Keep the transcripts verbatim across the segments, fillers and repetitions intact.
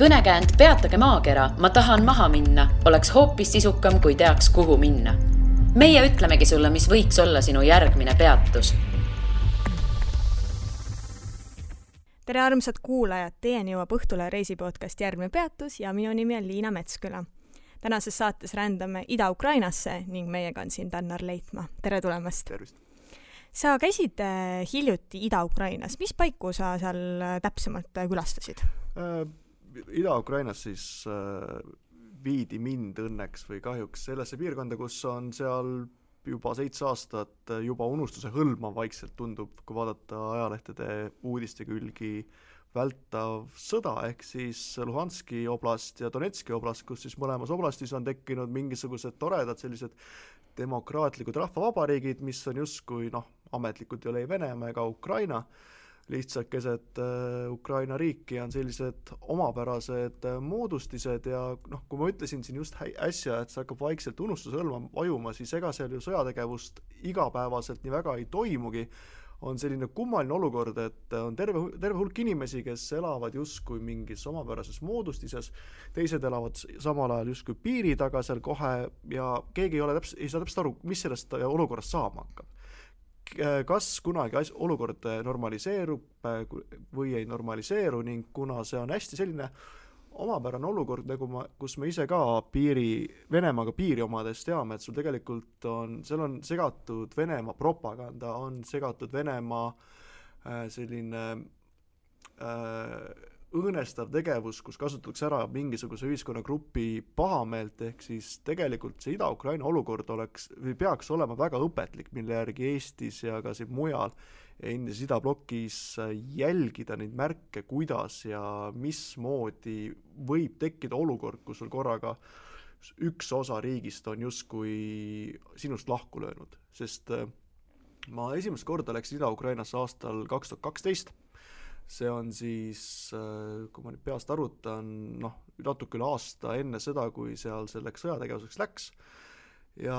kõnekäänd "Peatage maakera, ma tahan maha minna" oleks hoopis sisukam, kui teaks, kuhu minna. Meie ütlemegi sulle, mis võiks olla sinu järgmine peatus. Tere armsad kuulajad, teieni jõuab Õhtulehe reisi podcast järgmine peatus ja minu nimi on Liina Metsküla. Tänases saates rändame Ida-Ukrainasse ning meiega on siin Tannar Leitma. Tere tulemast! Tervist! Sa käisid hiljuti Ida-Ukrainas. Mis paiku sa seal täpsemalt külastasid? Äh, Ida-Ukrainas siis äh, viidi mind õnneks või kahjuks sellesse piirkonda, kus on seal juba seitse aastat juba unustuse hõlma vaikselt tundub, kui vaadata ajalehtede uudiste külgi vältav sõda, ehk siis Luhanski oblast ja Donetski oblast, kus siis mõlemas oblastis on tekkinud mingisugused toredad sellised demokraatlikud rahvavabariigid, mis on justkui, noh, ametlikult ei ole ei Venemaa ega Ukraina, lihtsalt keset äh, Ukraina riiki on sellised omapärased äh, moodustised ja noh, kui ma ütlesin siin just hä- äsja, et see hakkab vaikselt unustuse hõlma vajuma, siis ega seal ju sõjategevust igapäevaselt nii väga ei toimugi, on selline kummaline olukord, et on terve, terve hulk inimesi, kes elavad justkui mingis omapärases moodustises, teised elavad samal ajal justkui piiri taga seal kohe ja keegi ei, ole täpselt, ei saa täpselt aru, mis sellest olukorrast saama hakkab. Kas kunagi olukord normaliseerub või ei normaliseeru ning kuna see on hästi selline omapärane olukord, nagu ma, kus me ise ka piiri, Venemaga piiri omades teame, et sul tegelikult on, seal on segatud Venema propaganda, on segatud Venema äh, selline äh, õõnestav tegevus, kus kasutatakse ära mingisuguse ühiskonnagrupi pahameelt, ehk siis tegelikult see Ida-Ukraina olukord oleks, või peaks olema väga õpetlik, mille järgi Eestis ja ka siin mujal endises idablokis jälgida neid märke, kuidas ja mismoodi võib tekkida olukord, kus sul korraga üks osa riigist on justkui sinust lahku löönud, sest ma esimest korda läksin Ida-Ukrainas aastal kaks tuhat kaksteist. See on siis, kui ma nüüd peast arutan, noh, natuke üle aasta enne seda, kui seal selleks sõjategevuseks läks. Ja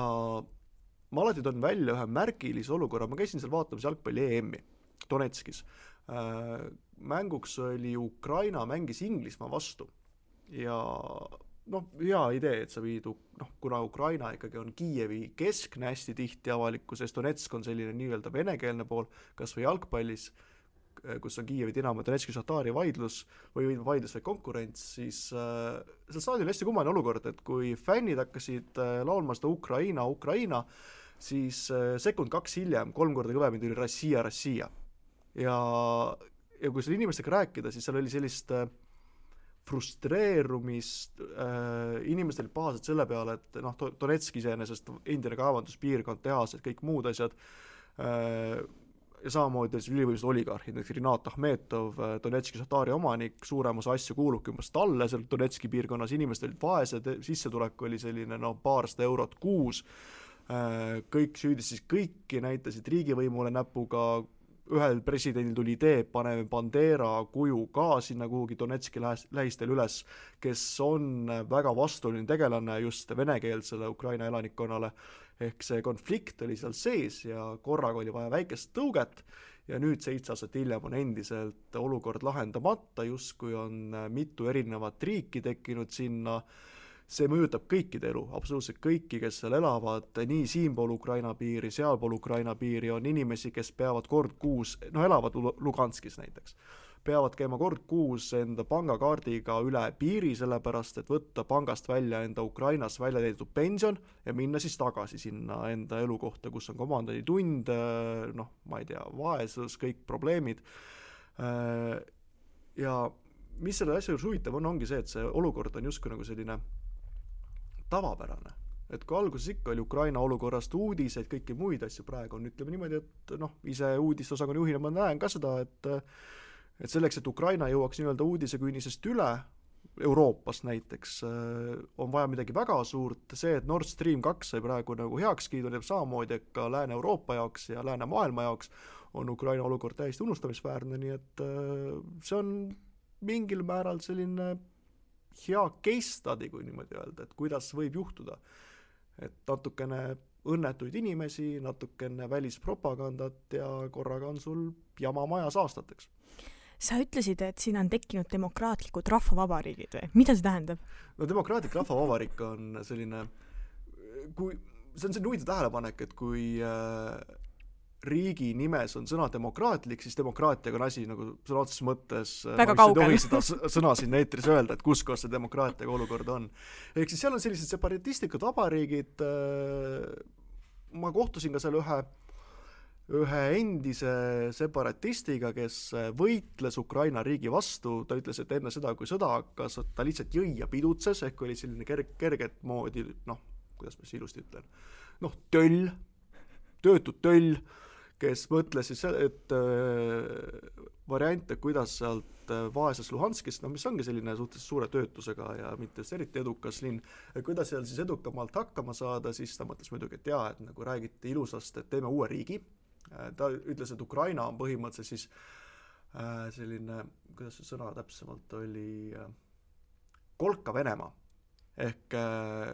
ma alati toon välja ühe märgilise olukorra. Ma käisin seal vaatamas jalgpalli E M-i Donetskis. Äh, mänguks oli Ukraina, mängis Inglismaa vastu. Ja noh, hea idee, et sa viid, noh, kuna Ukraina ikkagi on Kiievi keskne hästi tihti avalikkuses, Donetsk on selline nii-öelda venekeelne pool, kas või jalgpallis, kus on Kiievi Dinamo Donetski Šahhtari vaidlus või vaidlus või konkurents, siis äh, seal saadi hästi kummaline olukord, et kui fännid hakkasid äh, laulma seda Ukraina, Ukraina, siis äh, sekund kaks hiljem, kolm korda kõvemini tuli Rassia, Rassia. Ja, ja kui selle inimestega rääkida, siis seal oli sellist äh, frustreerumist, äh, inimestel pahased selle peale, et noh, Donetsk iseenesest endine kaevanduspiirkond, tehased, kõik muud asjad, äh, ja samamoodi ülivõimsed oligarhid, näiteks Rinaat Ahmetov, Donetski Šahhtari omanik, suuremas asju kuuluki umbes talle, seal Donetski piirkonnas inimesed olid vaesed, sissetulek oli selline no, paarsada eurot kuus, kõik süüdis siis kõiki, näitasid riigivõimule näpuga, ühel presidendil tuli idee, paneme Bandera kuju ka sinna kuhugi Donetski lähistel üles, kes on väga vastuline tegelane just venekeelsele Ukraina elanikkonnale. Ehk see konflikt oli seal sees ja korraga oli vaja väikest tõuget ja nüüd seitse aastat hiljem on endiselt olukord lahendamata, just kui on mitu erinevat riiki tekkinud sinna. See mõjutab kõikide elu, absoluutselt kõiki, kes seal elavad, nii siinpool Ukraina piiri, sealpool Ukraina piiri on inimesi, kes peavad kord kuus, no elavad Luganskis näiteks, peavad käima kord kuus enda pangakaardiga üle piiri sellepärast, et võtta pangast välja enda Ukrainas välja teenitud pension ja minna siis tagasi sinna enda elukohta, kus on komandanditund, noh, ma ei tea, vaesus, kõik probleemid ja mis selle asja huvitav on, ongi see, et see olukord on justkui nagu selline tavapärane, et kui alguses ikka oli Ukraina olukorrast uudiseid, kõiki muid asju praegu on, ütleme niimoodi, et noh, ise uudisosakonna juhina ma näen ka seda, et, et selleks, et Ukraina jõuaks nii-öelda uudiseküünisest üle, Euroopas näiteks, on vaja midagi väga suurt, see, et Nord Stream kaks sai praegu nagu heaks kiidud, samamoodi ka Lääne-Euroopa jaoks ja Lääne-maailma jaoks on Ukraina olukord täiesti unustamisväärne, nii et see on mingil määral selline hea case study, kui niimoodi öelda, et kuidas võib juhtuda. Et natukene õnnetuid inimesi, natukene välispropagandat ja korraga on sul jama majas aastateks. sa ütlesid, et siin on tekkinud demokraatlikud rahvavabariigid või? Mida see tähendab? No demokraatlik rahvavabariik on selline, kui, see on selline huvitav tähelepanek, et kui äh, riigi nimes on sõna demokraatlik, siis demokraatiaga on asi nagu sõna otses mõttes väga kaugel. Seda sõna siin eetris öelda, et kus kohas see demokraatiaga olukord on. Ehk siis seal on sellised separatistlikud vabariigid. Ma kohtusin ka seal ühe, ühe endise separatistiga, kes võitles Ukraina riigi vastu. Ta ütles, et enne seda, kui sõda hakkas, ta lihtsalt jõi ja pidutses, ehk oli selline kerg, kerget moodi, noh, kuidas ma siis ilusti ütlen, noh, töll, töötud töll, kes mõtles siis, et äh, variante, kuidas sealt äh, vaeses Luhanskist, no, mis ongi selline suhteliselt suure töötusega ja mitte eriti edukas linn, kuidas seal siis edukamalt hakkama saada, siis ta mõtles muidugi, et jah, et nagu räägiti ilusast, et teeme uue riigi. Äh, ta ütles, et Ukraina on põhimõtteliselt siis äh, selline, kuidas see sõna täpsemalt oli, äh, kolka Venema. Ehk äh,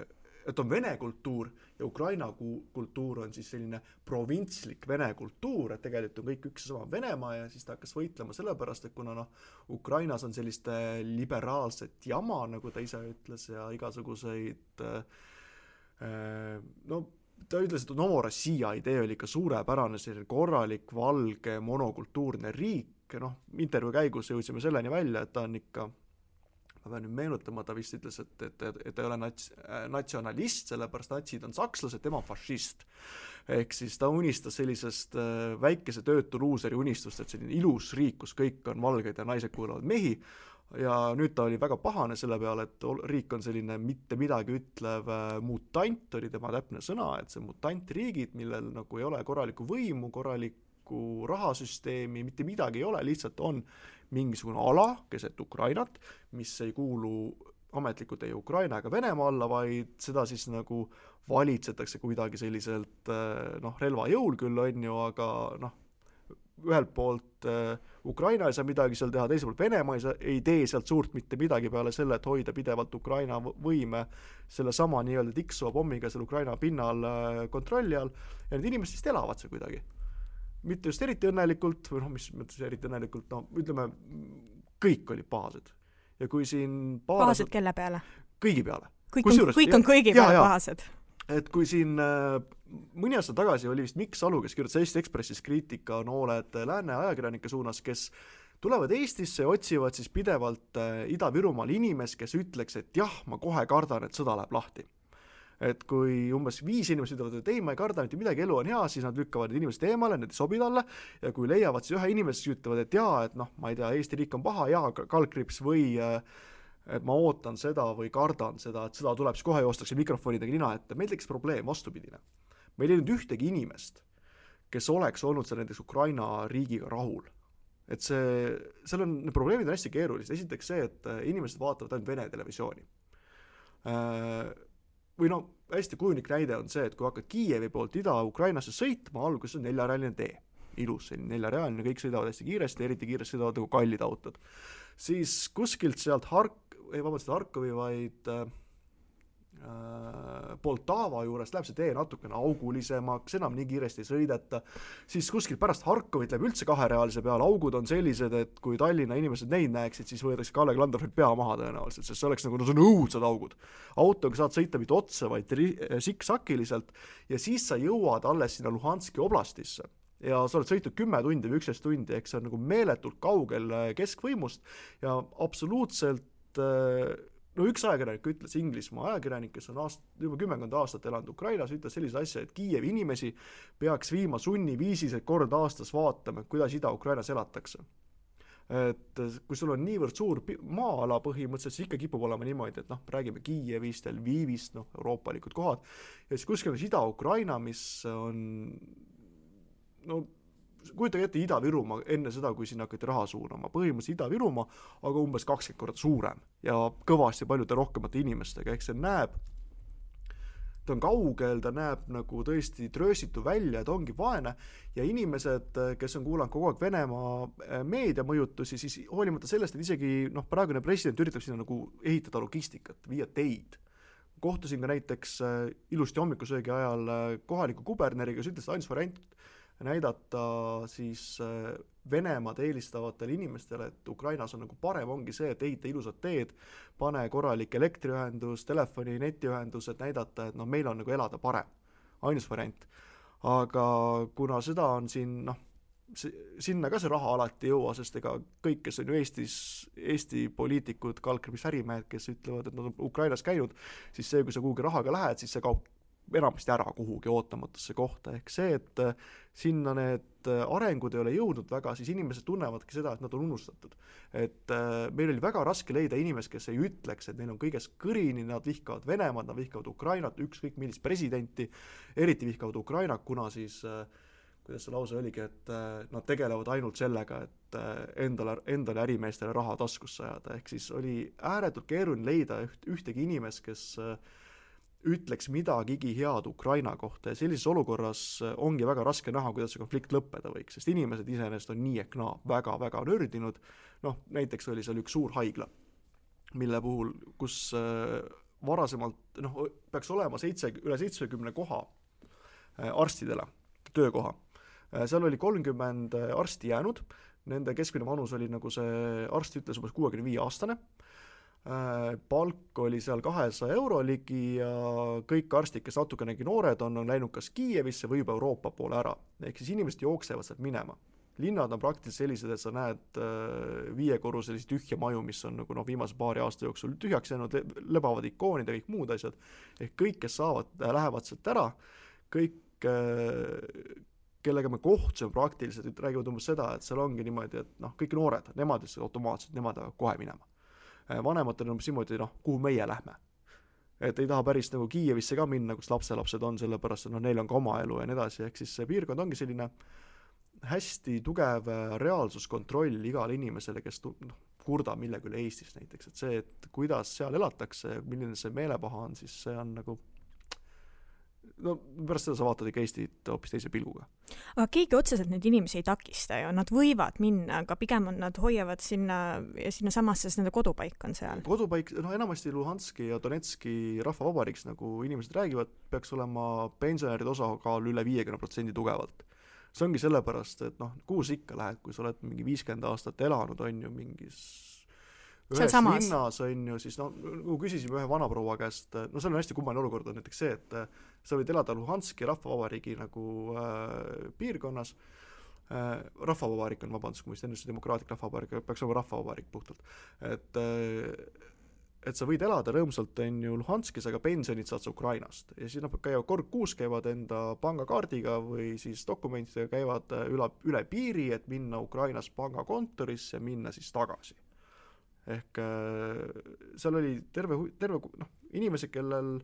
et on vene kultuur ja Ukraina kultuur on siis selline provintslik vene kultuur, et tegelikult on kõik üks sama Venema ja siis ta hakkas võitlema sellepärast, et kuna no, Ukrainas on selliste liberaalset jama, nagu ta ise ütles, ja igasuguseid, äh, no ta ütles, et Novo Rossija idee oli ikka suurepärane, selline korralik, valge, monokultuurne riik, noh, intervjuu käigus jõudsime selleni välja, et ta on ikka pean nüüd meenutama, ta vist ütles, et, et, et ta ei ole nats, natsionalist, sellepärast natsid on sakslased, tema fašist. Ehk siis ta unistas sellisest väikese töötu luuseri unistust, et selline ilus riik, kus kõik on valged ja naised kuulavad mehi. Ja nüüd ta oli väga pahane selle peale, et riik on selline mitte midagi ütlev mutant, oli tema täpne sõna, et see mutantriigid, millel nagu ei ole korraliku võimu, korraliku rahasüsteemi, mitte midagi ei ole, lihtsalt on mingisugune ala keset Ukrainat, mis ei kuulu ametlikult ei Ukraina ega Venemaa alla, vaid seda siis nagu valitsetakse kuidagi selliselt, noh, relva jõul küll on ju, aga noh, ühelt poolt Ukraina ei saa midagi seal teha, teiselt poolt Venemaa ei, saa, ei tee sealt suurt mitte midagi peale selle, et hoida pidevalt Ukraina võime selle sama nii-öelda tiksuva pommiga seal Ukraina pinnal kontrolli all ja need inimesed siis elavad see kuidagi. Mitte just eriti õnnelikult, või noh, mis mõttes eriti õnnelikult, no ütleme, kõik olid pahased. Ja kui siin pahased... Pahased kelle peale? Kõigi peale. Kõik on, kõik on kõigi ja, peale ja, pahased. Et kui siin mõni aasta tagasi oli vist Miks Salu, kes kirjutas Eesti Ekspressis kriitika nooled lääne ajakirjanike suunas, kes tulevad Eestisse ja otsivad siis pidevalt Ida-Virumaal inimes, kes ütleks, et jah, ma kohe kardan, et sõda läheb lahti. Et kui umbes viis inimesed ütlevad, et ei, ma ei karda, mitte midagi, elu on hea, siis nad lükkavad inimesed eemale, need ei sobi talle, ja kui leiavad, siis ühe inimesed ütlevad, et jaa, et noh, ma ei tea, Eesti riik on paha, jaa, kalkrips või et ma ootan seda või kardan seda, et seda tuleb, siis kohe joostakse mikrofonidega nina ette. Meil tekkis probleem vastupidine. Meil ei olnud ühtegi inimest, kes oleks olnud seal näiteks Ukraina riigiga rahul. Et see, seal on, need probleemid on hästi keerulised. Esiteks see, et inimesed vaatavad ainult Vene televisiooni. Äh, Või no, hästi kujunik näide on see, et kui hakkad Kiievi poolt Ida-Ukrainasse sõitma, alguses on neljarealine tee. Ilus, selline neljarealine, kõik sõidavad hästi kiiresti, eriti kiiresti sõidavad nagu kallid autod. Siis kuskilt sealt Hark, ei vabandust Harkovi, vaid äh, Poltava juures läheb see tee natukene augulisemaks, enam nii kiiresti ei sõideta, siis kuskil pärast Harkovit läheb üldse kaherealise peale, augud on sellised, et kui Tallinna inimesed neid näeksid, siis võetakse Kalle Klandorfilt pea maha tõenäoliselt, sest see oleks nagu, no see on õudsad augud. Autoga saad sõita mitte otse, vaid siksakiliselt ja siis sa jõuad alles sinna Luhanski oblastisse. Ja sa oled sõitud kümme tundi või üksteist tundi, eks see on nagu meeletult kaugel keskvõimust ja absoluutselt äh, No üks ajakirjanik ütles, Inglismaa ajakirjanik, kes on aast, juba kümmekond aastat elanud Ukrainas, ütles sellise asja, et Kiievi inimesi peaks viima sunni viisised kord aastas vaatama, kuidas Ida-Ukrainas elatakse. Et kui sul on niivõrd suur maa-ala põhimõtteliselt, siis ikka kipub olema niimoodi, et noh, räägime Kiievist ja Lvivist, noh, euroopalikud kohad. Ja siis kuskil on Ida-Ukraina, mis on, no, kujutage ette Ida-Virumaa enne seda, kui siin hakati raha suunama. Põhimõtteliselt Ida-Virumaa, aga umbes kakskümmend korda suurem ja kõvasti paljude rohkemate inimestega. Eks see näeb, ta on kaugel, ta näeb nagu tõesti tröösitu välja, ta ongi vaene ja inimesed, kes on kuulanud kogu aeg Venemaa meediamõjutusi, siis hoolimata sellest, et isegi noh, praegune president üritab sinna nagu ehitada logistikat, viia teid. Kohtusin ka näiteks ilusti hommikusöögi ajal kohaliku kuberneriga, kes ütles, et ainus variant näidata siis Venemaad eelistavatele inimestele, et Ukrainas on nagu parem, ongi see, et ehita ilusad teed, pane korralik elektriühendus, telefoni, netiühendus, et näidata, et noh, meil on nagu elada parem, ainus variant. Aga kuna seda on siin, noh, sinna ka see raha alati jõua, sest ega kõik, kes on ju Eestis, Eesti poliitikud, kalkrimisvärimehed, kes ütlevad, et nad on Ukrainas käinud, siis see, kui sa kuhugi rahaga lähed, siis see kaob enamasti ära kuhugi ootamatusse kohta. Ehk see, et sinna need arengud ei ole jõudnud väga, siis inimesed tunnevadki seda, et nad on unustatud. Et meil oli väga raske leida inimest, kes ei ütleks, et neil on kõiges kõrini, nad vihkavad Venemaad, nad vihkavad Ukrainat, ükskõik millist presidenti, eriti vihkavad Ukraina, kuna siis kuidas see lause oligi, et nad tegelevad ainult sellega, et endale, endale ärimeestele raha taskusse ajada. Ehk siis oli ääretult keeruline leida üht, ühtegi inimest, kes ütleks midagigi head Ukraina kohta ja sellises olukorras ongi väga raske näha, kuidas see konflikt lõppeda võiks, sest inimesed iseenesest on nii ehk naa väga, väga nördinud. Noh, näiteks oli seal üks suur haigla, mille puhul, kus varasemalt noh, peaks olema seitse, üle seitsmekümne koha arstidele töökoha. Seal oli kolmkümmend arsti jäänud, nende keskmine vanus oli, nagu see arst ütles, umbes kuuekümne viie aastane, palk oli seal kakssada euro ligi ja kõik arstid, kes natukenegi noored on, on läinud kas Kiievisse või juba Euroopa poole ära. Ehk siis inimesed jooksevad sealt minema. Linnad on praktiliselt sellised, et sa näed viiekorruselisi tühja maju, mis on nagu noh, viimase paari aasta jooksul tühjaks jäänud, lebavad ikoonid ja kõik muud asjad. Ehk kõik, kes saavad, lähevad sealt ära, kõik kellega me kohtusime praktiliselt, räägivad umbes seda, et seal ongi niimoodi, et noh, kõik noored, nemad just automaatselt, nemad kohe minema. Vanematel on niimoodi, noh, kuhu meie lähme. Et ei taha päris nagu Kiievisse ka minna, kus lapselapsed on, sellepärast, et noh, neil on ka oma elu ja edasi. Ehk siis see piirkond ongi selline hästi tugev reaalsuskontroll igale inimesele, kes noh, kurdab millegi üle Eestis näiteks. Et see, et kuidas seal elatakse, milline see meelepaha on, siis see on nagu no pärast seda sa vaatad ikka Eestit hoopis teise pilguga. Aga keegi otseselt need inimesi ei takista ja nad võivad minna, aga pigem on nad hoiavad sinna ja sinna samas, sest nende kodupaik on seal. Kodupaik, no enamasti Luhanski ja Donetski rahvavabariks, nagu inimesed räägivad, peaks olema pensionäride osakaal üle viiekümne protsendi tugevalt. See ongi sellepärast, et noh, kuhu sa ikka lähed, kui sa oled mingi viiskümmend aastat elanud, on ju mingis ühes linnas on ju, siis no, küsisime ühe vanaproua käest, no seal on hästi kummaline olukord on näiteks see, et sa võid elada Luhanski rahvavabariigi nagu äh, piirkonnas, äh, rahvavabariik on vabandus, kui mõist ennast demokraatik rahvavabariik, peaks olema rahvavabariik puhtalt, et, äh, et sa võid elada rõõmsalt on ju Luhanskis, aga pensionid saad sa Ukrainast ja siis no, käivad kord kuus, käivad enda pangakaardiga või siis dokumentidega käivad üle, üle piiri, et minna Ukrainas pangakontorisse ja minna siis tagasi. Ehk seal oli terve, terve no, inimesed, kellel,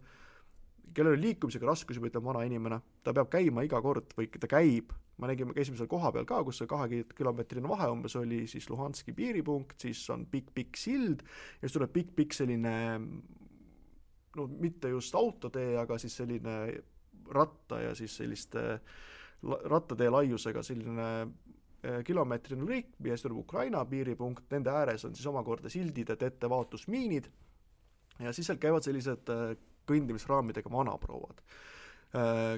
kellel on liikumisega raskusi, või ta on vana inimene, ta peab käima iga kord või ta käib, ma nägin, me käisime seal koha peal ka, kus see kahe kilomeetrine vahe umbes oli siis Luhanski piiripunkt, siis on pikk-pikk sild ja siis tuleb pikk-pikk selline, no mitte just autotee, aga siis selline ratta ja siis selliste rattatee laiusega selline kilomeetrine riik, ja siis tuleb Ukraina piiripunkt, nende ääres on siis omakorda sildid, et ettevaatusmiinid ja siis seal käivad sellised kõndimisraamidega vanaprouad,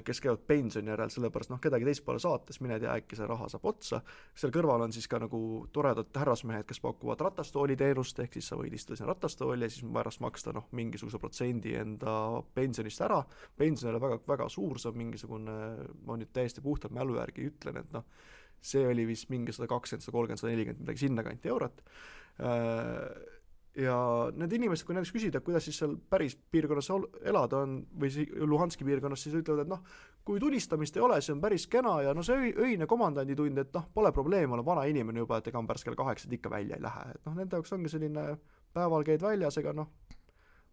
kes käivad pensioni järel, sellepärast noh, kedagi teist pole saates, mine tea, äkki see raha saab otsa, seal kõrval on siis ka nagu toredad härrasmehed, kes pakuvad ratastooliteenust, ehk siis sa võid istuda siin ratastooli ja siis pärast maksta noh, mingisuguse protsendi enda pensionist ära, pensionile väga, väga suur, see on mingisugune, ma nüüd täiesti puhtalt mälu järgi ütlen, et noh, see oli vist mingi sada kakskümmend, sada kolmkümmend, sada nelikümmend, midagi sinna kanti eurot. Ja need inimesed, kui näiteks küsida, kuidas siis seal päris piirkonnas elada on, või Luhanski piirkonnas, siis ütlevad, et noh, kui tulistamist ei ole, see on päris kena ja no see öine komandanditund, et noh, pole probleem, olen vana inimene juba, et ega on päris kell kaheksat ikka välja ei lähe. Et noh, nende jaoks ongi selline päeval käid väljas, ega noh,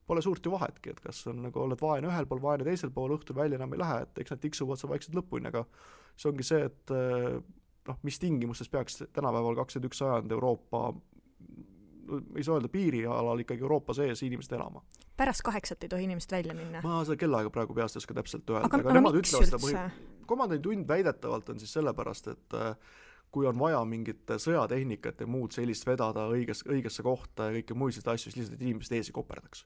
pole suurt ju vahetki, et kas on nagu oled vaene ühel pool, vaene teisel pool, õhtul välja enam ei lähe, et eks nad tiksuvad sa vaikselt lõpuni, aga see ongi see, et noh, mis tingimustes peaks tänapäeval kakskümmend üks sajand Euroopa, ei saa öelda piirialal ikkagi Euroopa sees inimest elama. Pärast kaheksat ei tohi inimest välja minna. Ma seda kellaaega praegu peast ei oska täpselt öelda. Aga, aga, aga miks ütlevad, üldse? Komandanditund väidetavalt on siis sellepärast, et kui on vaja mingit sõjatehnikat ja muud sellist vedada õiges, õigesse kohta ja kõike muiselt asju, siis lihtsalt inimesed ees ei koperdaks.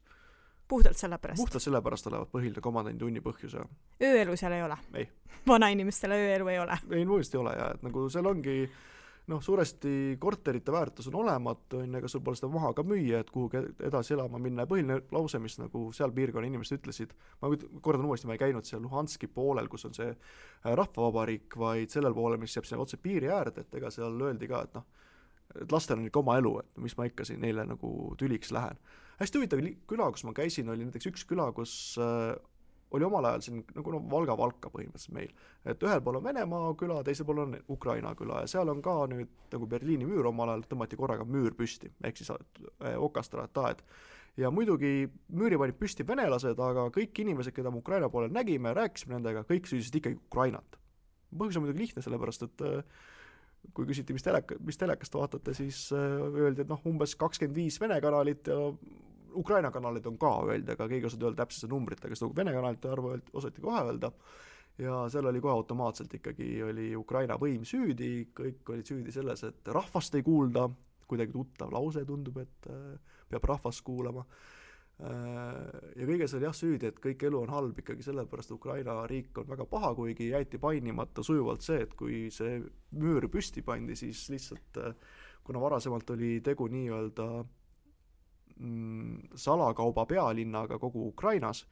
Puhtalt sellepärast. Puhtalt sellepärast olevat põhiline komandanditunni põhjuse. Ööelu seal ei ole? Ei. Vana inimestele ööelu ei ole? Ei, muist ei ole ja et nagu seal ongi noh, suuresti korterite väärtus on olematu, on, ega sul pole seda maha ka müüa, et kuhugi edasi elama minna. Põhiline lause, mis nagu seal piirkonna inimesed ütlesid, ma kordan uuesti, ma ei käinud seal Luhanski poolel, kus on see rahvavabariik, vaid sellel poole, mis jääb sinna otse piiri äärde, et ega seal öeldi ka, et noh, et lastel on ikka oma elu, et mis ma ikka siin neile nagu tüliks lähen. Hästi huvitav küla, kus ma käisin, oli näiteks üks küla, kus äh, oli omal ajal siin nagu no, Valga-Valka põhimõtteliselt meil. Et ühel pool on Venemaa küla, teisel pool on Ukraina küla ja seal on ka nüüd nagu Berliini müür omal ajal tõmmati korraga müür püsti, ehk siis eh, okastrataed. Ja muidugi müüri panid püsti venelased, aga kõik inimesed, keda me Ukraina poolel nägime, rääkisime nendega, kõik süüdisid ikkagi Ukrainat. Põhjus on muidugi lihtne, sellepärast, et kui küsiti, mis, teleka, mis telekast vaatate, siis öeldi, et noh, umbes kakskümmend viis Vene kanalit ja Ukraina kanalid on ka öeldi, aga keegi osad öelda täpselt numbritega, sest Vene kanalite arvu osati kohe öelda ja seal oli kohe automaatselt ikkagi oli Ukraina võim süüdi, kõik olid süüdi selles, et rahvast ei kuulda, kuidagi tuttav lause tundub, et peab rahvast kuulama. Ja kõiges oli jah süüdi, et kõik elu on halb ikkagi sellepärast, Ukraina riik on väga paha, kuigi jäeti painimata sujuvalt see, et kui see müür püsti pandi, siis lihtsalt, kuna varasemalt oli tegu nii-öelda mm, salakauba pealinnaga kogu Ukrainas,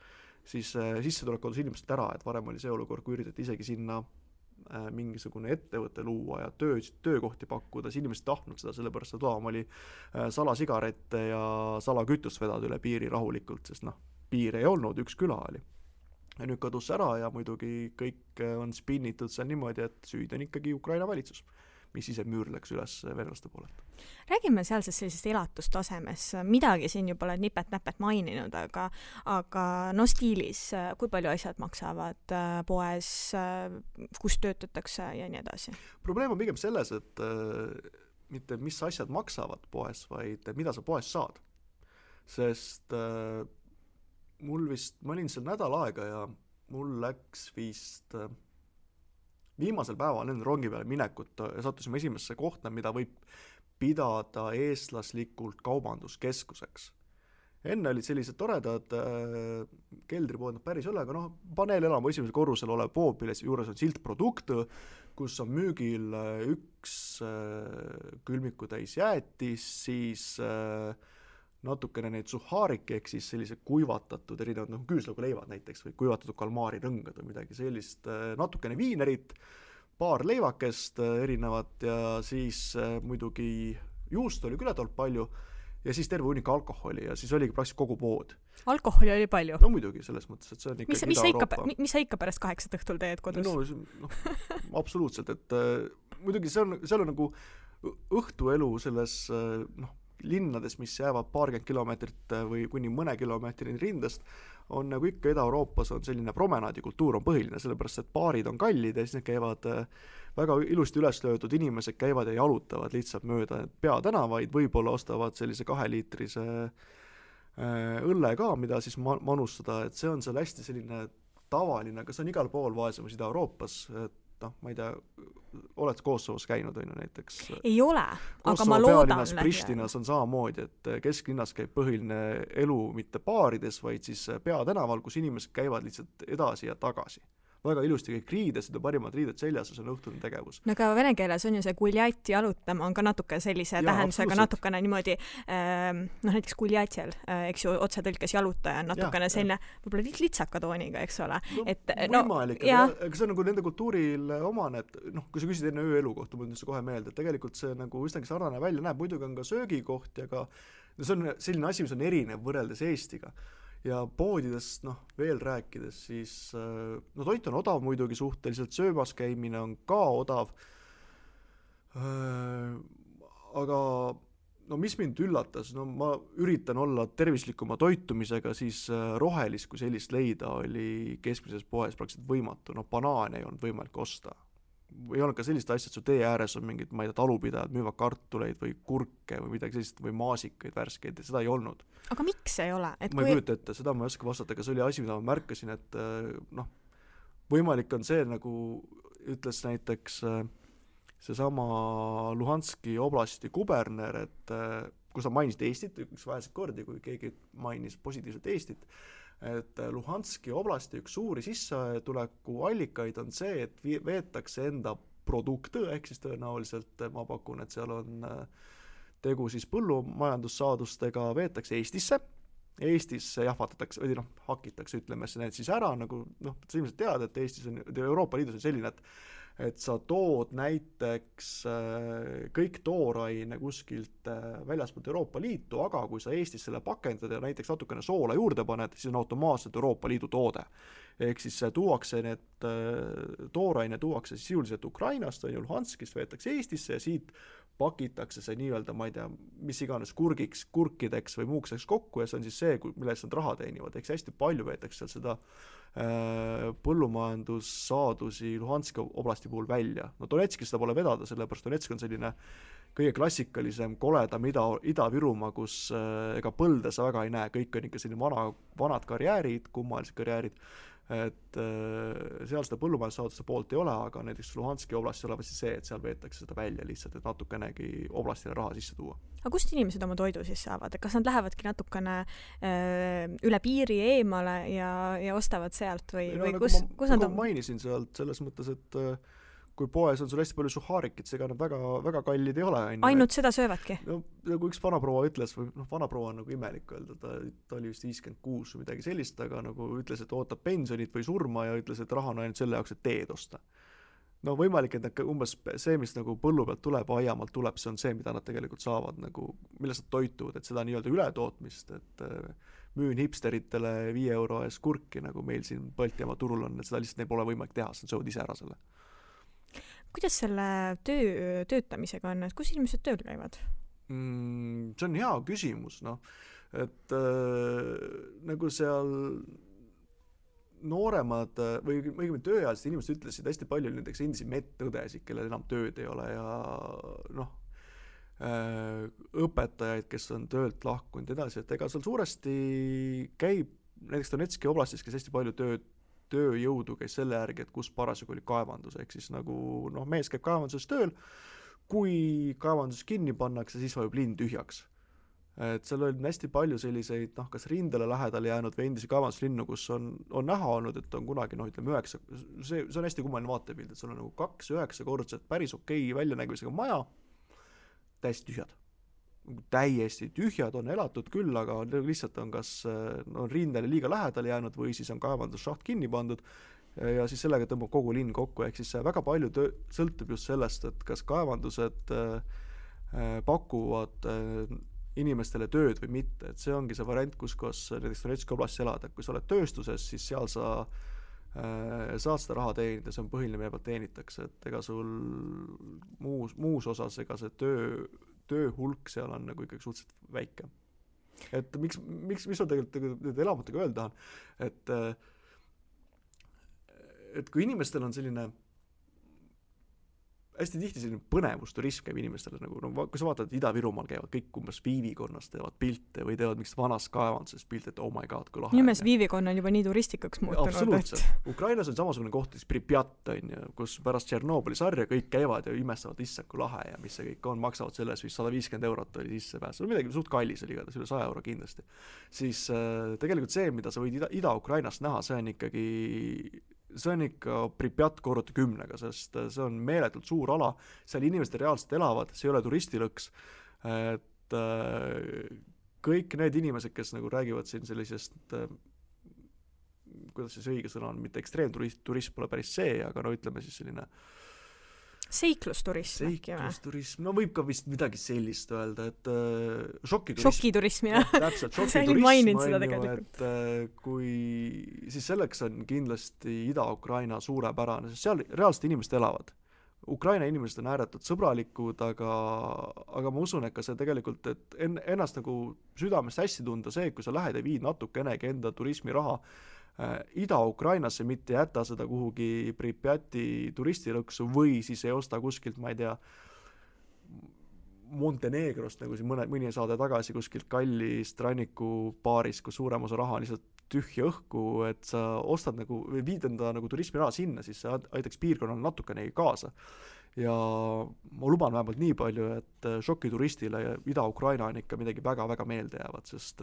siis eh, sisse tuleb kodus inimesed ära, et varem oli see olukord, kui üritati isegi sinna eh, mingisugune ettevõte luua ja töö, töökohti pakkuda, siis inimesed tahtnud seda, sellepärast et toam oli eh, salasigarette ja salakütust vedad üle piiri rahulikult, sest noh, piir ei olnud, üks küla oli. Ja nüüd kadus ära ja muidugi kõik on spinnitud seal niimoodi, et süüd on ikkagi Ukraina valitsus, mis ise müür läks üles venelaste poolelt. Räägime seal sellisest elatustasemes. Midagi siin juba oled nipet-näpet maininud, aga, aga no stiilis, kui palju asjad maksavad poes, kus töötatakse ja nii edasi? Probleem on pigem selles, et äh, mitte mis asjad maksavad poes, vaid mida sa poes saad. Sest äh, mul vist, ma olin seal nädal aega ja mul läks vist äh, viimasel päeval nende rongi peale minekut ja sattusime esimesse kohta, mida võib pidada eestlaslikult kaubanduskeskuseks. Enne olid sellised toredad äh, keldripood päris üle, aga noh, paneelelamu esimesel korrusel olev pood, milles juures on siltprodukt, kus on müügil üks äh, külmikutäis jäätis, siis äh, natukene neid suhaarike, ehk siis sellise kuivatatud erinevad nagu küüslauguleivad näiteks või kuivatatud kalmaari rõngad või midagi sellist, natukene viinerit, paar leivakest erinevat ja siis muidugi juust oli küllalt palju ja siis terve hunnik alkoholi ja siis oligi praktiliselt kogu pood. Alkoholi oli palju? No muidugi, selles mõttes, et see on ikkagi Ida-Euroopa. Mis, mis sa ikka pärast kaheksat õhtul teed kodus? No, no absoluutselt, et muidugi see on, seal on nagu õhtuelu selles, noh, linnades, mis jäävad paarkümmend kilomeetrit või kuni mõne kilomeetrini rindest, on nagu ikka Ida-Euroopas on selline promenaadikultuur on põhiline, sellepärast, et baarid on kallid ja siis need käivad väga ilusti üles löödud inimesed käivad ja jalutavad lihtsalt mööda peatänavaid, võib-olla ostavad sellise kaheliitrise õlle ka, mida siis manustada, et see on seal hästi selline tavaline, aga see on igal pool vaesemas Ida-Euroopas, et noh, ma ei tea, oled Kosovos käinud ainu näiteks? Ei ole, aga ma loodan. Kosovo pealinnas Pristinas on samamoodi, et kesklinnas käib põhiline elu mitte baarides, vaid siis peatänaval, kus inimesed käivad lihtsalt edasi ja tagasi. Väga ilusti kõik riides, seda parimad riided seljas, see on õhtune tegevus. No ka vene keeles on ju see kuljati jalutama, on ka natuke sellise tähendusega natukene niimoodi, noh näiteks kuljatel, eks ju, otse tõlkes jalutaja on natukene ja, selline, võib-olla litsaka tooniga, eks ole. No, et, no, võimalik, ja. Aga see on nagu nende kultuuril omane, et noh, kui sa küsid enne ööelu kohta, mõtlen see kohe meelde, et tegelikult see nagu üsnagi sarnane välja näeb, muidugi on ka söögikoht ja ka, no see on selline asi, mis on erinev võrreldes Eestiga. Ja poodidest, noh, veel rääkides, siis no toit on odav muidugi suhteliselt, söömas käimine on ka odav, aga no mis mind üllatas, no ma üritan olla tervislikuma toitumisega, siis rohelis, kui sellist leida oli keskmises poes praktiliselt võimatu, no banaane ei olnud võimalik osta. Ei olnud ka sellist asja, et su tee ääres on mingid, ma ei tea, talupidajad, müüvad kartuleid või kurke või midagi sellist või maasikaid värskeid, seda ei olnud. Aga miks ei ole? Et ma ei kui... kujuta ette, seda ma ei oska vastata, aga see oli asi, mida ma märkasin, et noh, võimalik on see, nagu ütles näiteks seesama Luhanski oblasti kuberner, et kus ta mainis Eestit, üks vähesed kordi, kui keegi mainis positiivselt Eestit, et Luhanski oblasti üks suuri sissetuleku allikaid on see, et veetakse enda produkt, ehk siis tõenäoliselt ma pakun, et seal on tegu siis põllumajandussaadustega veetakse Eestisse. Eestis jahvatatakse, või noh, hakitakse, ütleme, need siis ära, nagu noh, sa ilmselt tead, et Eestis on, Euroopa Liidus on selline, et, et sa tood näiteks kõik tooraine kuskilt väljaspoolt Euroopa Liitu, aga kui sa Eestis selle pakendad ja näiteks natukene soola juurde paned, siis on automaatselt Euroopa Liidu toode. Ehk siis tuuakse need tooraine, tuuakse sisuliselt Ukrainast, on ju Luhanskist, veetakse Eestisse ja siit pakitakse see nii-öelda, ma ei tea, mis iganes kurgiks, kurkideks või muukseks kokku ja see on siis see, millest nad raha teenivad. Eks hästi palju veetakse seal seda äh, põllumajandussaadusi Luhanski oblasti puhul välja. No Donetskis seda pole vedada, sellepärast Donetsk on selline kõige klassikalisem, koledam ida, Ida-Virumaa, kus äh, ega põlde sa väga ei näe, kõik on ikka selline vana, vanad karjäärid, kummalised karjäärid, et seal seda põllumajandussaaduste poolt ei ole, aga näiteks Luhanski oblasti olevat siis see, et seal veetakse seda välja lihtsalt, et natukenegi oblastile raha sisse tuua. Aga kust inimesed oma toidu siis saavad? Kas nad lähevadki natukene öö, üle piiri eemale ja, ja ostavad sealt või, no, või nagu kus, ma, kus nad on? Ma mainisin sealt selles mõttes, et kui poes on sul hästi palju suharikid, seega nad väga, väga kallid ei ole. Ainult et, seda söövadki? No, kui üks vanaproua ütles, või noh, vanaproua on nagu imelik öelda, ta, ta oli vist viiskümmend kuus või midagi sellist, aga nagu ütles, et ootab pensionit või surma ja ütles, et raha on ainult selle jaoks, et teed osta. No võimalik, et umbes see, mis nagu põllu pealt tuleb, aiamalt tuleb, see on see, mida nad tegelikult saavad, nagu, millest nad toituvad, et seda nii-öelda ületootmist, et müün hipsteritele viie euro ees kurki, nagu meil siin Baltimaa turul on, et seda lihtsalt neil pole võimalik teha, nad söövad ise ära selle. Kuidas selle töö, töötamisega on, et kus inimesed tööl käivad? Mm, see on hea küsimus, noh, et äh, nagu seal nooremad või õigemini tööealised inimesed ütlesid hästi palju näiteks endisi medõdesid, kellel enam tööd ei ole ja noh, äh, õpetajaid, kes on töölt lahkunud edasi, et ega seal suuresti käib näiteks Donetski oblastis, kes hästi palju tööd tööjõudu käis selle järgi, et kus parasjagu oli kaevandus, ehk siis nagu noh, mees käib kaevanduses tööl, kui kaevandus kinni pannakse, siis vajub linn tühjaks. Et seal oli hästi palju selliseid, noh, kas rindele lähedal jäänud või endise kaevanduslinnu, kus on, on näha olnud, et on kunagi, noh, ütleme üheksa, see, see on hästi kummaline vaatepild, et seal on nagu kaks üheksakordset päris okei väljanägemisega maja, täiesti tühjad. Täiesti tühjad on elatud küll, aga lihtsalt on kas on rindele liiga lähedal jäänud või siis on kaevandusšaht kinni pandud ja siis sellega tõmbab kogu linn kokku, ehk siis väga palju töö, sõltub just sellest, et kas kaevandused äh, pakuvad äh, inimestele tööd või mitte, et see ongi see variant, kus kas näiteks Toretski oblastis elada, kui sa oled tööstuses, siis seal sa äh, saad seda raha teenida, see on põhiline, mida teenitakse, et ega sul muus, muus osas ega see töö tööhulk seal on nagu ikkagi suhteliselt väike. Et miks, miks, mis on tegelikult elamutega öelda, et, et kui inimestel on selline, hästi tihti selline põnevus, turism käib inimestele, nagu, no, kui sa vaatad, et Ida-Virumaal käivad kõik umbes viivikonnas, teevad pilte või teevad miks vanas kaevanduses pilte, et oh my god, kui lahe. Nimes viivikonna on juba nii turistikaks muutunud. Absoluutselt. Et... Ukrainas on samasugune koht, siis Pripjat on, kus pärast Tsernobõli sarja kõik käivad ja imestavad issand, kui lahe ja mis see kõik on, maksavad selles, siis sada viiskümmend eurot oli sisse pääs. See on midagi suht kallis, oli igatahes üle saja euro kindlasti. Siis äh, tegelikult see, mida sa võid Ida- Ida-Ukrainast näha, see on ikkagi... see on ikka Pripjat korruta kümnega, sest see on meeletult suur ala, seal inimesed reaalselt elavad, see ei ole turistilõks, et kõik need inimesed, kes nagu räägivad siin sellisest, kuidas siis õige sõna on, mitte ekstreemturism, turism pole päris see, aga no ütleme siis selline seiklusturism. Seiklusturism, no võib ka vist midagi sellist öelda, et äh, šokiturism. Šokiturism, jah. Ja, täpselt, šokiturism on ju, et äh, kui, siis selleks on kindlasti Ida-Ukraina suurepärane, sest seal reaalselt inimesed elavad. Ukraina inimesed on ääretud sõbralikud, aga, aga ma usun, et ka see tegelikult, et en, ennast nagu südamest hästi tunda see, kui sa lähed ja viid natukenegi enda turismiraha, Ida-Ukrainasse, mitte jäta seda kuhugi Pripjati turistilõksu või siis ei osta kuskilt, ma ei tea, Montenegrost, nagu siin mõne, mõni saade tagasi kuskilt kallist ranniku baaris, kus suurem osa raha on lihtsalt tühja õhku, et sa ostad nagu, või viid enda nagu turismiraha sinna, siis see aitaks piirkonnal natukenegi kaasa. Ja ma luban vähemalt nii palju, et šokituristile ja Ida-Ukraina on ikka midagi väga-väga meelde jäävad, sest,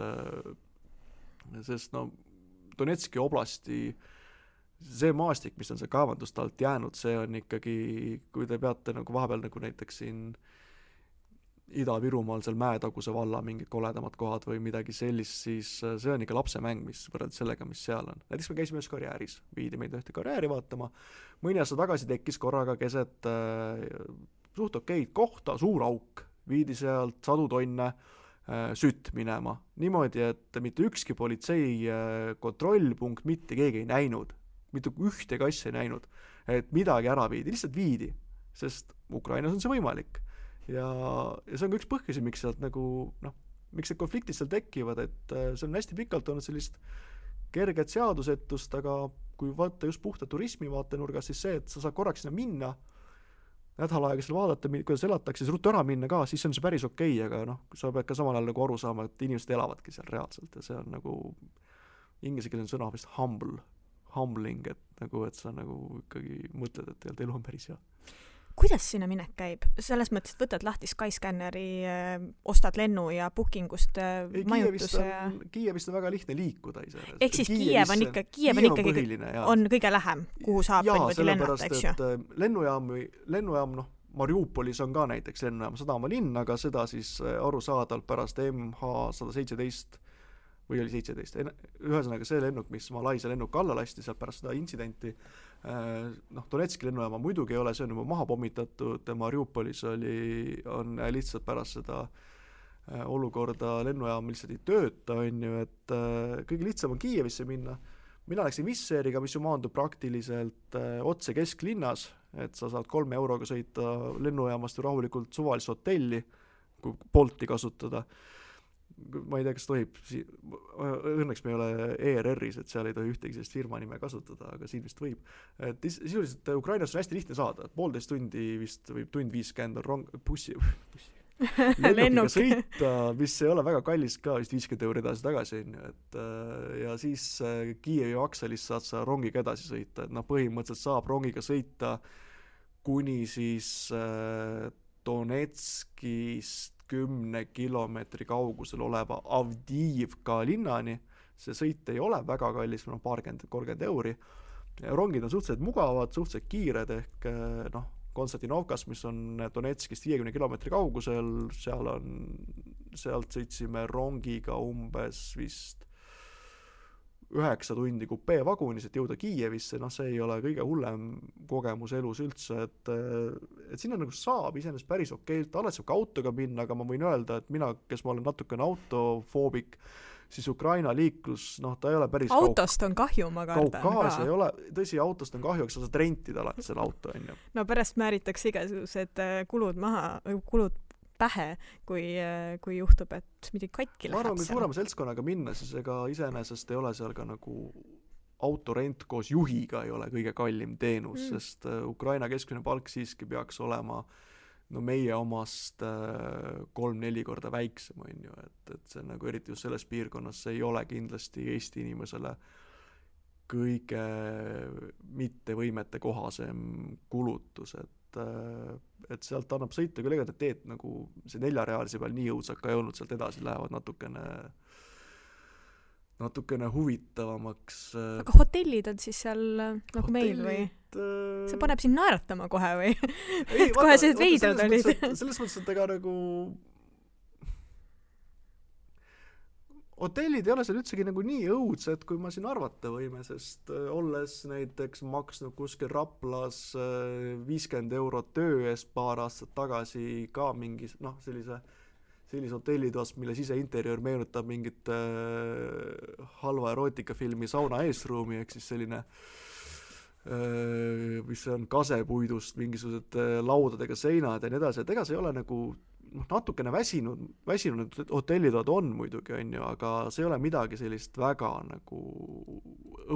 sest no Donetski oblasti see maastik, mis on see kaevandust alt jäänud, see on ikkagi, kui te peate nagu vahepeal nagu näiteks siin Ida-Virumaal seal Mäetaguse valla mingid koledamad kohad või midagi sellist, siis see on ikka lapsemäng, mis võrreldes sellega, mis seal on. Näiteks me käisime ühes karjääris, viidi meid ühte karjääri vaatama, mõni aasta tagasi tekkis korraga keset äh, suht okeid kohta, suur auk, viidi sealt sadu tonne äh, sütt minema. Niimoodi, et mitte ükski politsei äh, kontrollpunkt mitte keegi ei näinud, mitte ühte asja ei näinud, et midagi ära viidi, lihtsalt viidi, sest Ukrainas on see võimalik. Ja, ja see on ka üks põhjusi, miks sealt nagu, noh, miks see konfliktid seal tekivad, et see on hästi pikalt olnud sellist kerget seadusetust, aga kui vaata just puhta turismi vaatenurgas, siis see, et sa saad korraks sinna minna, nädala aega seal vaadata, kuidas elatakse, siis ruttu ära minna ka, siis on see päris okei, okay, aga noh, sa pead ka samal ajal nagu aru saama, et inimesed elavadki seal reaalselt ja see on nagu, inglise keeles on sõna vist humble, humbling, et nagu, et sa nagu ikkagi mõtled, et elu on päris hea. Kuidas sinna minek käib? Selles mõttes, et võtad lahti Skyscanneri, ostad lennu ja bookingust Ei, majutuse. Kiievist on, Kiievist on väga lihtne liikuda. Ehk siis Kiiev on ikka, Kiiev on ikka põhiline, on kõige lähem, kuhu saab ja, lennata, eks ju? Et lennujaam, lennujaam noh, Mariupolis on ka näiteks lennujaam sadama linn, aga seda siis aru saadal pärast M H üks seitseteist või oli seitseteist. Ühesõnaga see lennuk, mis Malaisia lennuk alla lasti, seal pärast seda insidenti, noh, Donetski lennujaama muidugi ei ole, see on juba maha pommitatud, Mariupolis oli, on lihtsalt pärast seda olukorda lennujaam lihtsalt ei tööta, on ju, et kõige lihtsam on Kiievisse minna. Mina läksin Visseriga, mis ju maandub praktiliselt otse kesklinnas, et sa saad kolme euroga sõita lennujaamast ju rahulikult suvalist hotelli, kui Bolti kasutada. Ma ei tea, kas tohib, õnneks me ei ole E R R-is, et seal ei tohi ühtegi sellist firma nime kasutada, aga siin vist võib. Et sisuliselt Ukrainas on hästi lihtne saada, et poolteist tundi vist võib tund viiskümmend on rong, bussi, bussi, lennukiga sõita, mis ei ole väga kallis ka, vist viiskümmend euro edasi tagasi. Et, ja siis Kiievi akselist saad sa rongiga edasi sõita, et no põhimõtteliselt saab rongiga sõita kuni siis Donetskist kümne kilometri kaugusel oleva Avdiivka linnani. See sõit ei ole väga kallis, no paarkümmend euri. Rongid on suhteliselt mugavad, suhteliselt kiired, ehk no, Konstantinovkas, mis on Donetskist viiekümne kilometri kaugusel, seal on, sealt sõitsime rongiga umbes vist üheksa tundi kupeevagunis, et jõuda Kiievisse, noh, see ei ole kõige hullem kogemus elus üldse, et, et sinna nagu saab iseenesest päris okeilt, alati saab ka autoga minna, aga ma võin öelda, et mina, kes ma olen natukene autofoobik, siis Ukraina liiklus, noh, ta ei ole päris autost kauk... on kahju, ma kardan. Kaukaas ka. Ei ole, tõsi, autost on kahju, eks sa saad rentida alati selle auto, on ju. No pärast määritakse igasugused kulud maha, kulud pähe, kui, kui juhtub, et midagi katki läheb. Ma arvan, kui suurema seltskonnaga minna, siis ega iseenesest ei ole seal ka nagu autorent koos juhiga ei ole kõige kallim teenus, mm. sest Ukraina keskmine palk siiski peaks olema no meie omast kolm-neli korda väiksem, on ju, et, et see nagu eriti just selles piirkonnas see ei ole kindlasti Eesti inimesele kõige mitte võimete kohasem kulutus, et et sealt annab sõita küll, ega te teed nagu see neljarealise peal nii jõudsalt ka ei olnud, sealt edasi lähevad natukene natukene huvitavamaks. Aga hotellid on siis seal nagu hotellid, meil või? See paneb siin naeratama kohe või? Ei, vaata, kohe see veidrud olid. Selles mõttes, et ega nagu hotellid ei ole seal üldsegi nagu nii õudsed, kui ma siin arvata võime, sest olles näiteks maksnud kuskil Raplas viiskümmend eurot töö eest paar aastat tagasi ka mingis, noh, sellise, sellise hotellitoas, mille siseinterjöör meenutab mingit äh, halva erootikafilmi sauna eesruumi, ehk siis selline äh, mis on kasepuidust mingisugused äh, laudadega seinad ja nii edasi, et ega see ei ole nagu natukene väsinud, väsinud hotellitoad on muidugi, on ju, aga see ei ole midagi sellist väga nagu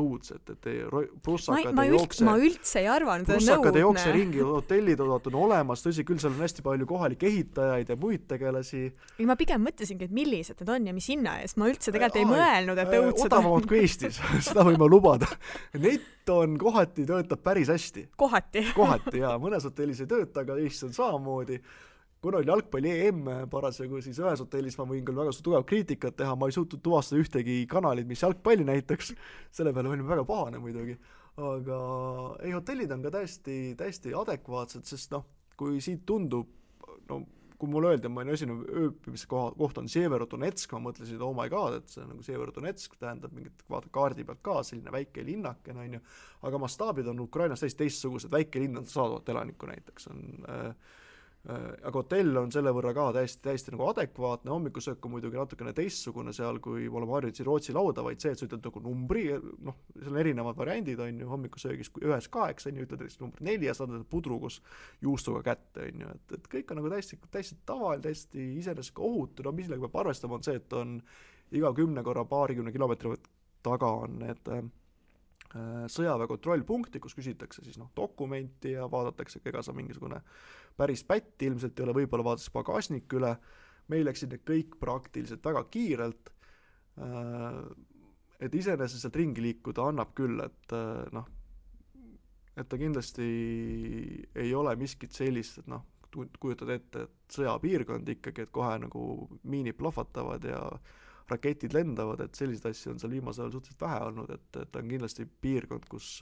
õudset, et ei, prussakad ma, ma ei jookse. Ma üldse ei arvanud, prussakad ei jookse ringi, hotellitoad on olemas, tõsi, küll seal on hästi palju kohalik ehitajaid ja muid tegelasi. Ja ma pigem mõtlesingi, et millised need on ja mis hinna ees, ma üldse tegelikult ei mõelnud, et õudsed on. Odavamad kui Eestis, seda võime lubada. Net on kohati, töötab päris hästi. Kohati. Kohati, ja mõnes hotellis ei tööta, aga Eestis on samamoodi. Kuna oli jalgpalli E M parasjagu, siis ühes hotellis ma võin küll väga tugev kriitikat teha, ma ei suutnud tuvastada ühtegi kanalid, mis jalgpalli näitaks, selle peale olime väga pahane muidugi, aga ei, hotellid on ka täiesti, täiesti adekvaatsed, sest noh, kui siit tundub, no kui mulle öeldi, ma ei osinu ööbimise koha, koht on Sjevertunetsk, ma mõtlesin, oh my god, et see on nagu Sjevertunetsk, tähendab mingit vaata kaardi pealt ka, selline väike linnake, no, aga mastaabid on Ukrainas täis teistsugused, väike linn on saadavat elaniku näiteks, on, äh, äh, aga hotell on selle võrra ka täiesti, täiesti nagu adekvaatne, hommikusöök on muidugi natukene teistsugune seal, kui oleme harjunud siin Rootsi lauda, vaid see, et sa ütled nagu numbri, noh, seal on erinevad variandid, on ju, hommikusöögis ühes kaheks, on ju, ütled number neli ja saadad pudru, kus juustuga kätte, on ju, et, et kõik on nagu täiesti, täiesti tavaline, täiesti iseenesest ka ohutu, no mis sellega peab arvestama, on see, et on iga kümne korra paarikümne kilomeetri taga on need äh, sõjaväekontrollpunkti, kus küsitakse siis noh, dokumenti ja vaadatakse, ega sa mingisugune päris pätt ilmselt ei ole, võib-olla vaadates pagasnik üle, meil läksid need kõik praktiliselt väga kiirelt, et isenesest ringi liikuda annab küll, et noh, et ta kindlasti ei ole miskit sellist, et noh, kujutad ette, et sõjapiirkond ikkagi, et kohe nagu miinid plahvatavad ja raketid lendavad, et sellised asju on seal viimasel suhteliselt vähe olnud, et, et on kindlasti piirkond, kus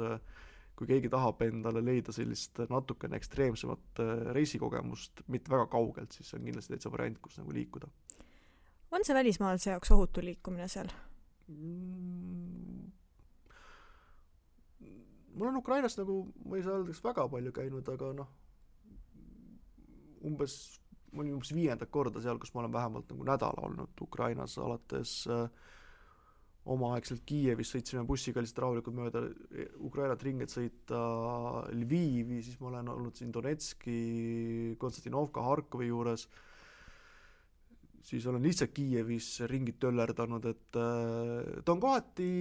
kui keegi tahab endale leida sellist natukene ekstreemsemat reisikogemust, mitte väga kaugelt, siis on kindlasti täitsa variant, kus nagu liikuda. On see välismaal see jaoks ohutu liikumine seal? Mm. Mul on Ukrainas nagu, ma ei saa öeldaks väga palju käinud, aga noh, umbes ma olin umbes viiendat korda seal, kus ma olen vähemalt nagu nädala olnud Ukrainas, alates äh, omaaegselt Kiievis sõitsime bussiga lihtsalt rahulikult mööda Ukrainat ringet sõita Lvivi, siis ma olen olnud siin Donetski, Konstantinovka, Harkovi juures, siis olen lihtsalt Kiievis ringid töllerdanud, et äh, ta on kohati,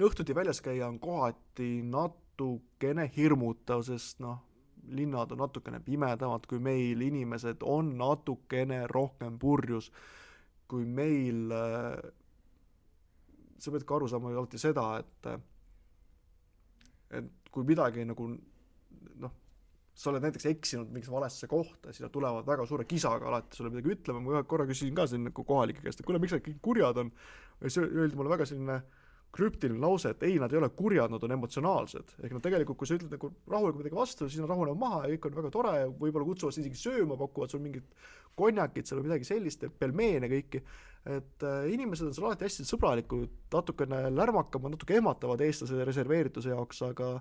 õhtuti väljas käia on kohati natukene hirmutav, sest noh, linnad on natukene pimedamad kui meil, inimesed on natukene rohkem purjus kui meil. Sa pead ka aru saama alati seda, et, et kui midagi nagu, noh, sa oled näiteks eksinud mingis valesse kohta, siis nad tulevad väga suure kisaga alati sulle midagi ütlema. Ma korra küsisin ka siin nagu kohalike käest, et kuule, miks nad kõik kurjad on? Ja see öeldi mulle väga selline krüptiline lause, et ei, nad ei ole kurjad, nad on emotsionaalsed. Ehk nad tegelikult, kui sa ütled nagu rahulikult midagi vastu, siis nad rahunevad maha ja kõik on väga tore ja võib-olla kutsuvad siis isegi sööma, pakuvad sul mingid konjakid seal või midagi sellist, pelmeene kõiki. Et äh, inimesed on seal alati hästi sõbralikud, natukene lärmakamad, natuke ematavad eestlase reserveerituse jaoks, aga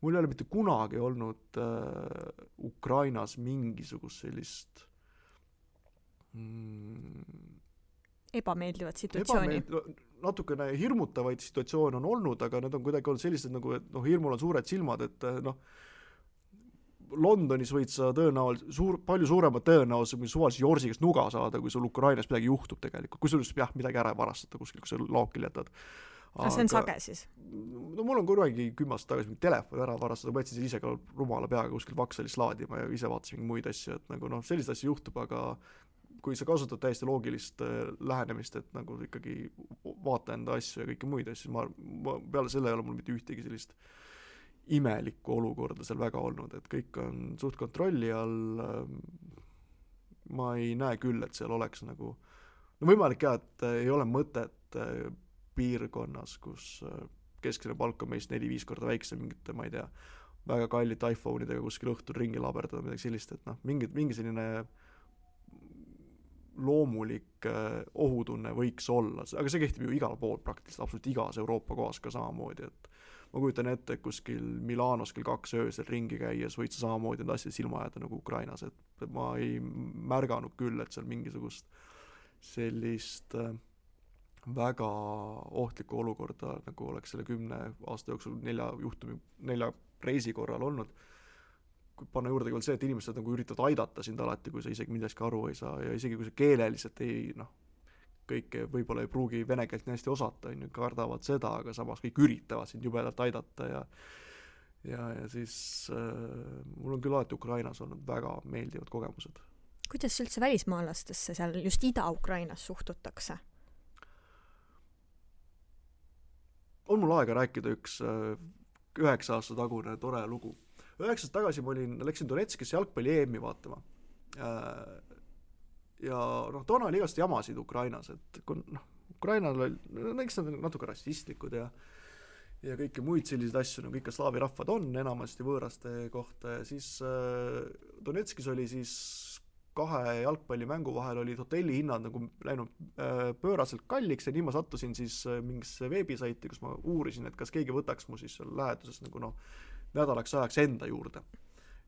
mul ei ole mitte kunagi olnud äh, Ukrainas mingisugust sellist mm, ebameeldivad situatsioonid. Ebameeld... Natukene hirmutavaid situatsioon on olnud, aga need on kuidagi olnud sellised, nagu, et noh, hirmul on suured silmad, et noh, Londonis võid sa tõenäol, suur, palju suurema tõenäos, kui suvalis jorsikas nuga saada, kui sul Ukrainas midagi juhtub tegelikult. Kui sul jah, midagi ära varastada kuskil, kui sa laokil jätad. Aga no see on sage siis? No mul on kunagi kümmast tagasi mingi telefon ära varastada, ma jätsin ise ka rumala peaga kuskil vakselis laadima ja ise vaatasin mingi muid asju, et nagu noh, sellist asju juhtub, aga kui sa kasutad täiesti loogilist lähenemist, et nagu ikkagi vaata enda asju ja kõike muid asju, siis ma, ma peale selle ei ole mul mitte ühtegi sellist imelikku olukorda seal väga olnud, et kõik on suht kontrolli all, ma ei näe küll, et seal oleks nagu, no võimalik jah, et ei ole mõtet piirkonnas, kus keskmine palk on meist neli-viis korda väiksem, mingite, ma ei tea, väga kallid iPhone'idega kuskil õhtul ringi laberdada, midagi sellist, et noh, mingi, mingi selline loomulik ohutunne võiks olla, aga see kehtib ju igal pool praktiliselt, absoluut igas Euroopa kohas ka samamoodi, et ma kujutan ette, et kuskil Milanos kell kaks öösel ringi käies võid sa samamoodi enda asjad silma ajada nagu Ukrainas, et ma ei märganud küll, et seal mingisugust sellist väga ohtlikku olukorda nagu oleks selle kümne aasta jooksul nelja juhtumi, nelja reisi korral olnud. Panna juurde küll see, et inimesed nagu üritavad aidata sind alati, kui sa isegi midagi aru ei saa ja isegi kui sa keeleliselt ei, noh, kõike võib-olla ei pruugi vene keelt hästi osata, on ju, kardavad seda, aga samas kõik üritavad sind jubedalt aidata ja ja, ja siis äh, mul on küll alati Ukrainas olnud väga meeldivad kogemused. Kuidas üldse välismaalastesse seal just Ida-Ukrainas suhtutakse? On mul aega rääkida üks üheksa aasta tagune tore lugu. Üheksast tagasi ma olin, läksin Donetskis jalgpalli E M-i vaatama. Ja noh, toona oli igast jamasid Ukrainas, et noh, Ukrainal oli, näiteks nad on natuke rassistlikud ja ja kõike muid selliseid asju, nagu ikka slaavi rahvad on enamasti võõraste kohta, ja siis äh, Donetskis oli siis kahe jalgpallimängu vahel olid hotellihinnad nagu läinud äh, pööraselt kalliks, ja nii ma sattusin siis äh, mingisse veebisaiti, kus ma uurisin, et kas keegi võtaks mu siis läheduses nagu noh, nädalaks ajaks enda juurde.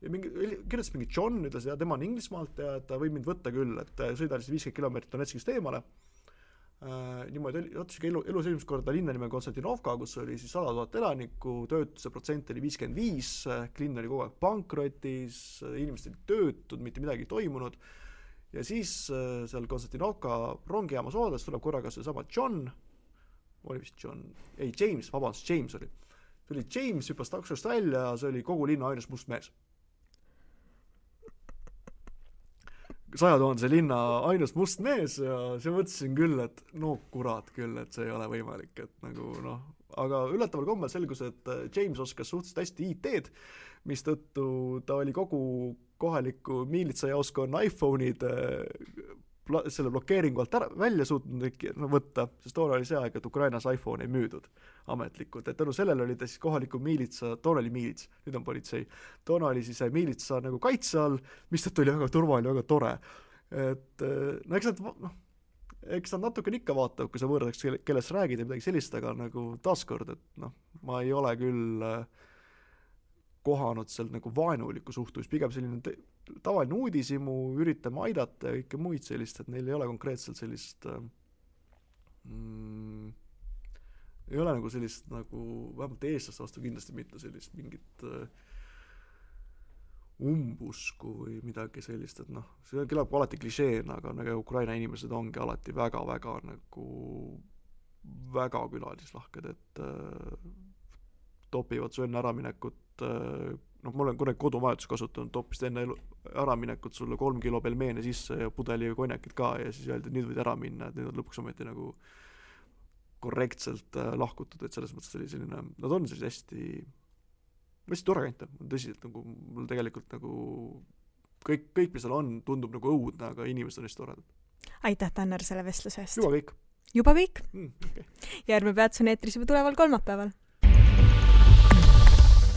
Ja mingi, kirjutas mingi John, ütles, ja tema on Inglismaalt ja ta võib mind võtta küll, et sõida siis viiskümmend kilomeetrit Donetskist eemale. Äh, niimoodi jõutuski elu, elus esimest korda linna nimel Konstantinovka, kus oli siis sada tuhat elaniku, töötuse protsent oli viiskümmend viis, linn oli kogu aeg pankrotis, inimesed oli töötud, mitte midagi toimunud. Ja siis äh, seal Konstantinovka rongijaamas oodades tuleb korraga see sama John, oli vist John, ei James, vabandust, James oli. See oli James, hüppas taksost välja, see oli kogu linna ainus must mees. sajatuhandese linna ainus must mees, ja see mõtlesin küll, et no kurat küll, et see ei ole võimalik, et nagu noh, aga üllataval kombel selgus, et James oskas suhteliselt hästi I T-d, mis tõttu ta oli kogu kohaliku miilitsajaoskonna iPhone'id pla- selle blokeeringu alt ära, välja suutnud võtta, sest toona oli see aeg, et Ukrainas iPhone ei müüdud ametlikult, et tänu sellel oli ta siis kohaliku miilitsa, toona oli miilits, nüüd on politsei, toona oli siis miilitsa nagu kaitse all, mis tõttu oli väga turvaline, väga tore, et no eks nad, no, eks nad natuke ikka vaatavad, kui sa võõradeks kellest räägid ja midagi sellist, aga nagu taaskord, et noh, ma ei ole küll kohanud seal nagu vaenuliku suhtus, pigem selline te- tavaline uudisimu, üritame aidata ja kõike muid sellist, et neil ei ole konkreetselt sellist mm, ei ole nagu sellist nagu, vähemalt eestlaste vastu kindlasti mitte sellist mingit uh, umbusku või midagi sellist, et noh, see kõlab alati klišeen, aga nagu Ukraina inimesed ongi alati väga, väga nagu väga külalislahked, et uh, topivad su enne äraminekut uh, noh, ma olen kunagi kodumajutus kasutanud, toppist enne ära minekud sulle kolm kilo pelmeene sisse ja pudeli ja konjakid ka, ja siis öeldi, et nüüd võid ära minna, et need on lõpuks ometi nagu korrektselt lahkutud, et selles mõttes oli selline, nad on sellised hästi hästi torgante, tõsiselt nagu mul tegelikult nagu kõik, kõik mis seal on, tundub nagu õudne, aga inimesed on hästi toredad. Aitäh, Tannar, selle vestluse eest. Juba kõik. Juba kõik? Mm, okay. Järgmine peatus on eetris juba tuleval kolmapäeval.